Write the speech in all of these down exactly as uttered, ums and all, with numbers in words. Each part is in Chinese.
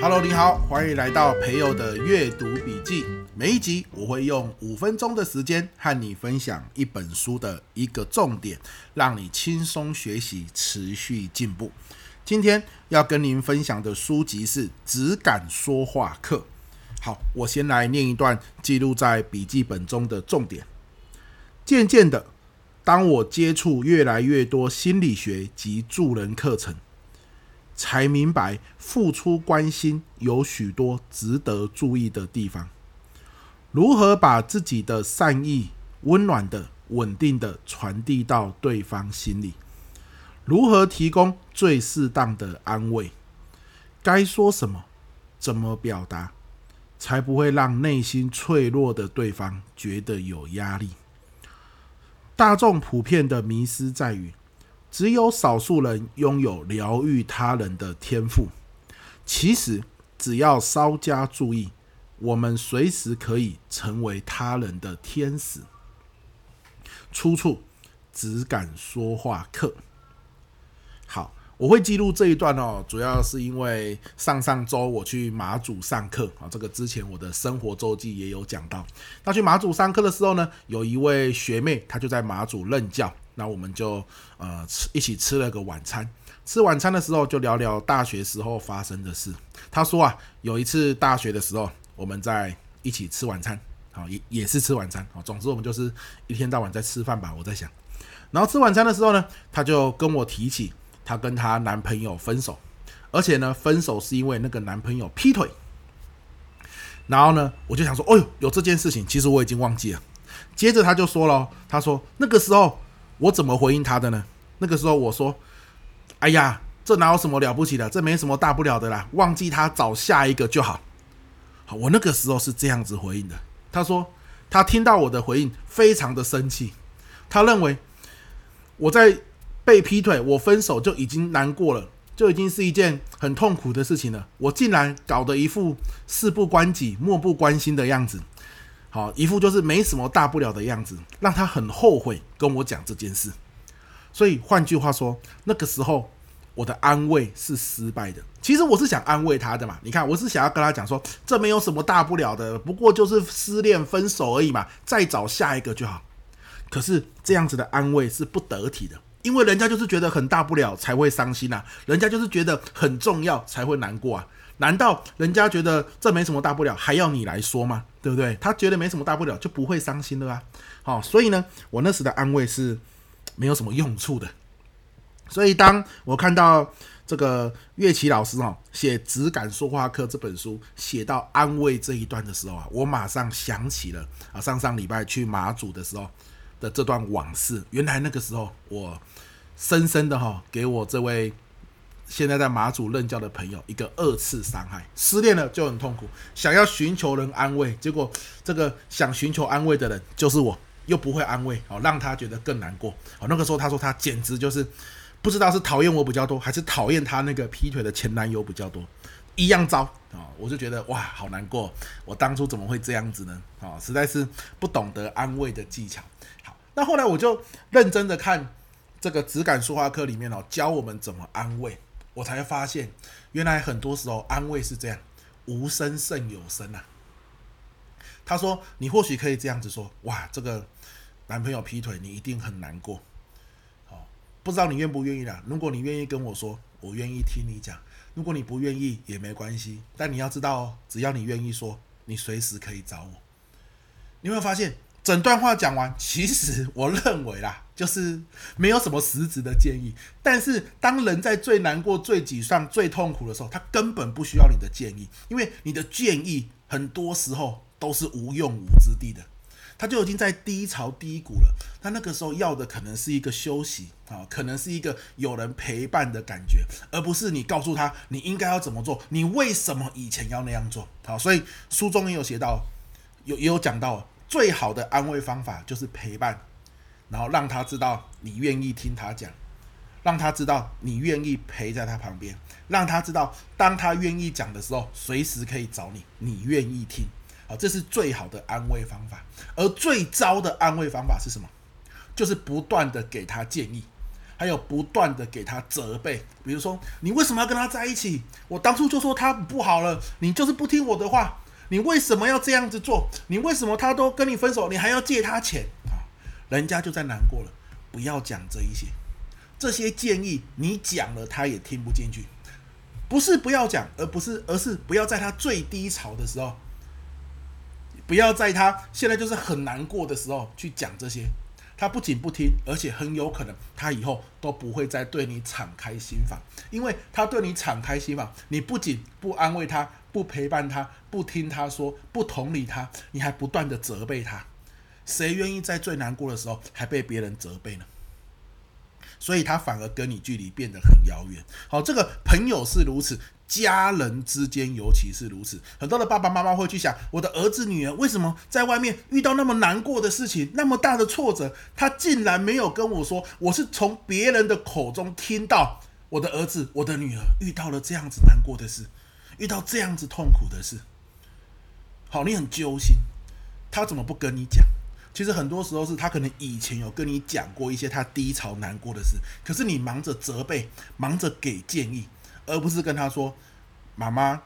Hello， 你好，欢迎来到培祐的阅读笔记。每一集我会用五分钟的时间和你分享一本书的一个重点，让你轻松学习，持续进步。今天要跟您分享的书籍是《只敢说话课》。好，我先来念一段记录在笔记本中的重点。渐渐的，当我接触越来越多心理学及助人课程，才明白付出关心有许多值得注意的地方。如何把自己的善意温暖的稳定的传递到对方心里，如何提供最适当的安慰，该说什么，怎么表达，才不会让内心脆弱的对方觉得有压力。大众普遍的迷思在于只有少数人拥有疗愈他人的天赋，其实只要稍加注意，我们随时可以成为他人的天使。出处：只敢说话课。好，我会记录这一段哦，主要是因为上上周我去马祖上课，这个之前我的生活周记也有讲到。那去马祖上课的时候呢，有一位学妹，她就在马祖任教。那我们就呃一起吃了个晚餐，吃晚餐的时候就聊聊大学时候发生的事。他说啊，有一次大学的时候，我们在一起吃晚餐，好，也也是吃晚餐，好，总之我们就是一天到晚在吃饭吧，我在想。然后吃晚餐的时候呢，他就跟我提起，他跟他男朋友分手，而且呢，分手是因为那个男朋友劈腿。然后呢，我就想说，哎呦，有这件事情，其实我已经忘记了。接着他就说了，他说那个时候。我怎么回应他的呢？那个时候我说，哎呀，这哪有什么了不起的，这没什么大不了的啦，忘记他找下一个就好。好，我那个时候是这样子回应的。他说他听到我的回应非常的生气，他认为我在被劈腿，我分手就已经难过了，就已经是一件很痛苦的事情了，我竟然搞得一副事不关己漠不关心的样子，好，一副就是没什么大不了的样子，让他很后悔跟我讲这件事。所以换句话说，那个时候我的安慰是失败的。其实我是想安慰他的嘛，你看，我是想要跟他讲说，这没有什么大不了的，不过就是失恋分手而已嘛，再找下一个就好。可是这样子的安慰是不得体的，因为人家就是觉得很大不了才会伤心啊，人家就是觉得很重要才会难过啊。难道人家觉得这没什么大不了还要你来说吗？对不对？他觉得没什么大不了就不会伤心了啊、哦、所以呢，我那时的安慰是没有什么用处的。所以当我看到这个岳奇老师、哦、写《只敢说话课》这本书写到安慰这一段的时候啊，我马上想起了、啊、上上礼拜去马祖的时候的这段往事。原来那个时候我深深的、哦、给我这位现在在马祖任教的朋友一个二次伤害。失恋了就很痛苦，想要寻求人安慰，结果这个想寻求安慰的人就是我，又不会安慰、哦、让他觉得更难过、哦、那个时候他说他简直就是不知道是讨厌我比较多还是讨厌他那个劈腿的前男友比较多，一样糟、哦、我就觉得哇，好难过，我当初怎么会这样子呢、哦、实在是不懂得安慰的技巧。好，那后来我就认真的看这个《只敢说话课》里面、哦、教我们怎么安慰，我才发现原来很多时候安慰是这样，无声胜有声啊。他说你或许可以这样子说，哇，这个男朋友劈腿你一定很难过、哦、不知道你愿不愿意啦，如果你愿意跟我说，我愿意听你讲，如果你不愿意也没关系，但你要知道哦，只要你愿意说，你随时可以找我。你有没有发现整段话讲完，其实我认为啦，就是没有什么实质的建议，但是当人在最难过最沮丧最痛苦的时候，他根本不需要你的建议，因为你的建议很多时候都是无用武之地的，他就已经在低潮低谷了，他那个时候要的可能是一个休息、哦、可能是一个有人陪伴的感觉，而不是你告诉他你应该要怎么做，你为什么以前要那样做。好，所以书中也有写到，有也有讲到，最好的安慰方法就是陪伴，然后让他知道你愿意听他讲，让他知道你愿意陪在他旁边，让他知道当他愿意讲的时候，随时可以找你，你愿意听。好，这是最好的安慰方法。而最糟的安慰方法是什么？就是不断的给他建议，还有不断的给他责备，比如说你为什么要跟他在一起？我当初就说他不好了，你就是不听我的话，你为什么要这样子做？你为什么他都跟你分手，你还要借他钱啊？人家就在难过了。不要讲这一些，这些建议你讲了他也听不进去。不是不要讲，而不是而是不要在他最低潮的时候，不要在他现在就是很难过的时候去讲这些。他不仅不听，而且很有可能他以后都不会再对你敞开心房，因为他对你敞开心房，你不仅不安慰他，不陪伴他，不听他说，不同理他，你还不断的责备他。谁愿意在最难过的时候还被别人责备呢？所以他反而跟你距离变得很遥远。好，这个朋友是如此，家人之间尤其是如此。很多的爸爸妈妈会去想，我的儿子女儿为什么在外面遇到那么难过的事情，那么大的挫折，他竟然没有跟我说，我是从别人的口中听到我的儿子我的女儿遇到了这样子难过的事，遇到这样子痛苦的事。好，你很揪心，他怎么不跟你讲？其实很多时候是他可能以前有跟你讲过一些他低潮难过的事，可是你忙着责备，忙着给建议，而不是跟他说，妈妈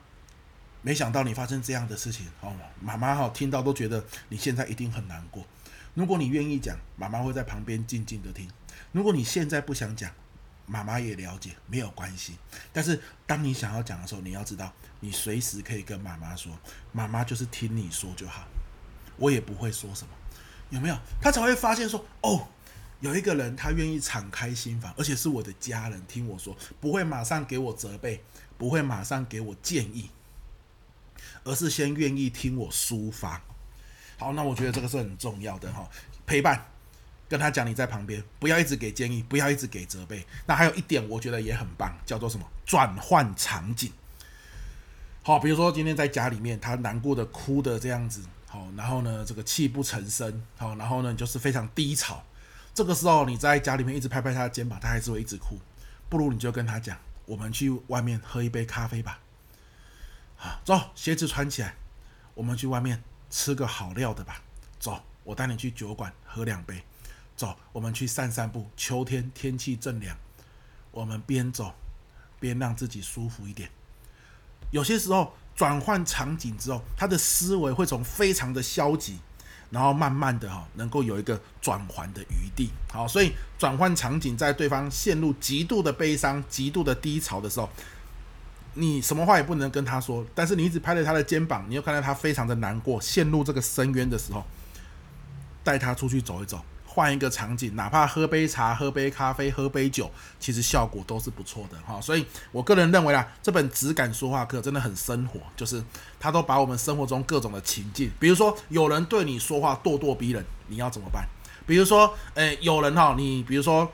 没想到你发生这样的事情、哦、妈妈、哦、听到都觉得你现在一定很难过。如果你愿意讲，妈妈会在旁边静静的听。如果你现在不想讲，妈妈也了解，没有关系。但是当你想要讲的时候，你要知道你随时可以跟妈妈说，妈妈就是听你说就好，我也不会说什么，有没有？他才会发现说，哦，有一个人他愿意敞开心房，而且是我的家人，听我说，不会马上给我责备，不会马上给我建议，而是先愿意听我抒发。好，那我觉得这个是很重要的、哦、陪伴，跟他讲你在旁边，不要一直给建议，不要一直给责备。那还有一点我觉得也很棒，叫做什么？转换场景。好，比如说今天在家里面他难过的哭的这样子，好，然后呢，这个泣不成声，好，然后呢，就是非常低潮。这个时候，你在家里面一直拍拍他的肩膀，他还是会一直哭。不如你就跟他讲，我们去外面喝一杯咖啡吧。好，走，鞋子穿起来，我们去外面吃个好料的吧。走，我带你去酒馆喝两杯。走，我们去散散步。秋天天气正凉，我们边走边让自己舒服一点。有些时候，转换场景之后，他的思维会从非常的消极，然后慢慢的、哦、能够有一个转圜的余地。好，所以转换场景，在对方陷入极度的悲伤、极度的低潮的时候，你什么话也不能跟他说，但是你一直拍着他的肩膀，你又看到他非常的难过，陷入这个深渊的时候，带他出去走一走，换一个场景，哪怕喝杯茶、喝杯咖啡、喝杯酒，其实效果都是不错的、哦、所以我个人认为啦，这本质感说话课真的很生活，就是它都把我们生活中各种的情境，比如说有人对你说话咄咄逼人，你要怎么办？比如说，诶，有人、哦、你比如说、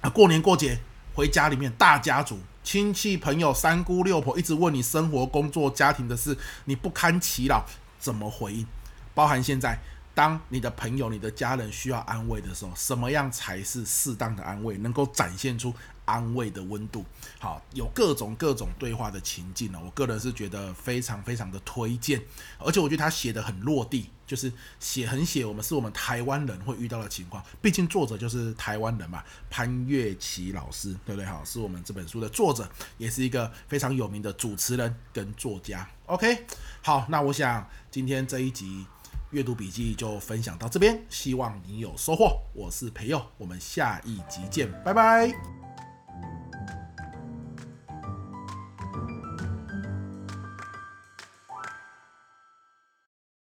啊、过年过节回家里面，大家族亲戚朋友三姑六婆一直问你生活、工作、家庭的事，你不堪其扰，怎么回应？包含现在。当你的朋友、你的家人需要安慰的时候，什么样才是适当的安慰，能够展现出安慰的温度？好，有各种各种对话的情境、哦、我个人是觉得非常非常的推荐，而且我觉得他写得很落地，就是写很写我们是我们台湾人会遇到的情况，毕竟作者就是台湾人嘛，潘岳琪老师，对不对？好，是我们这本书的作者，也是一个非常有名的主持人跟作家。 OK， 好，那我想今天这一集阅读笔记就分享到这边，希望你有收获。我是培祐，我们下一集见，拜拜。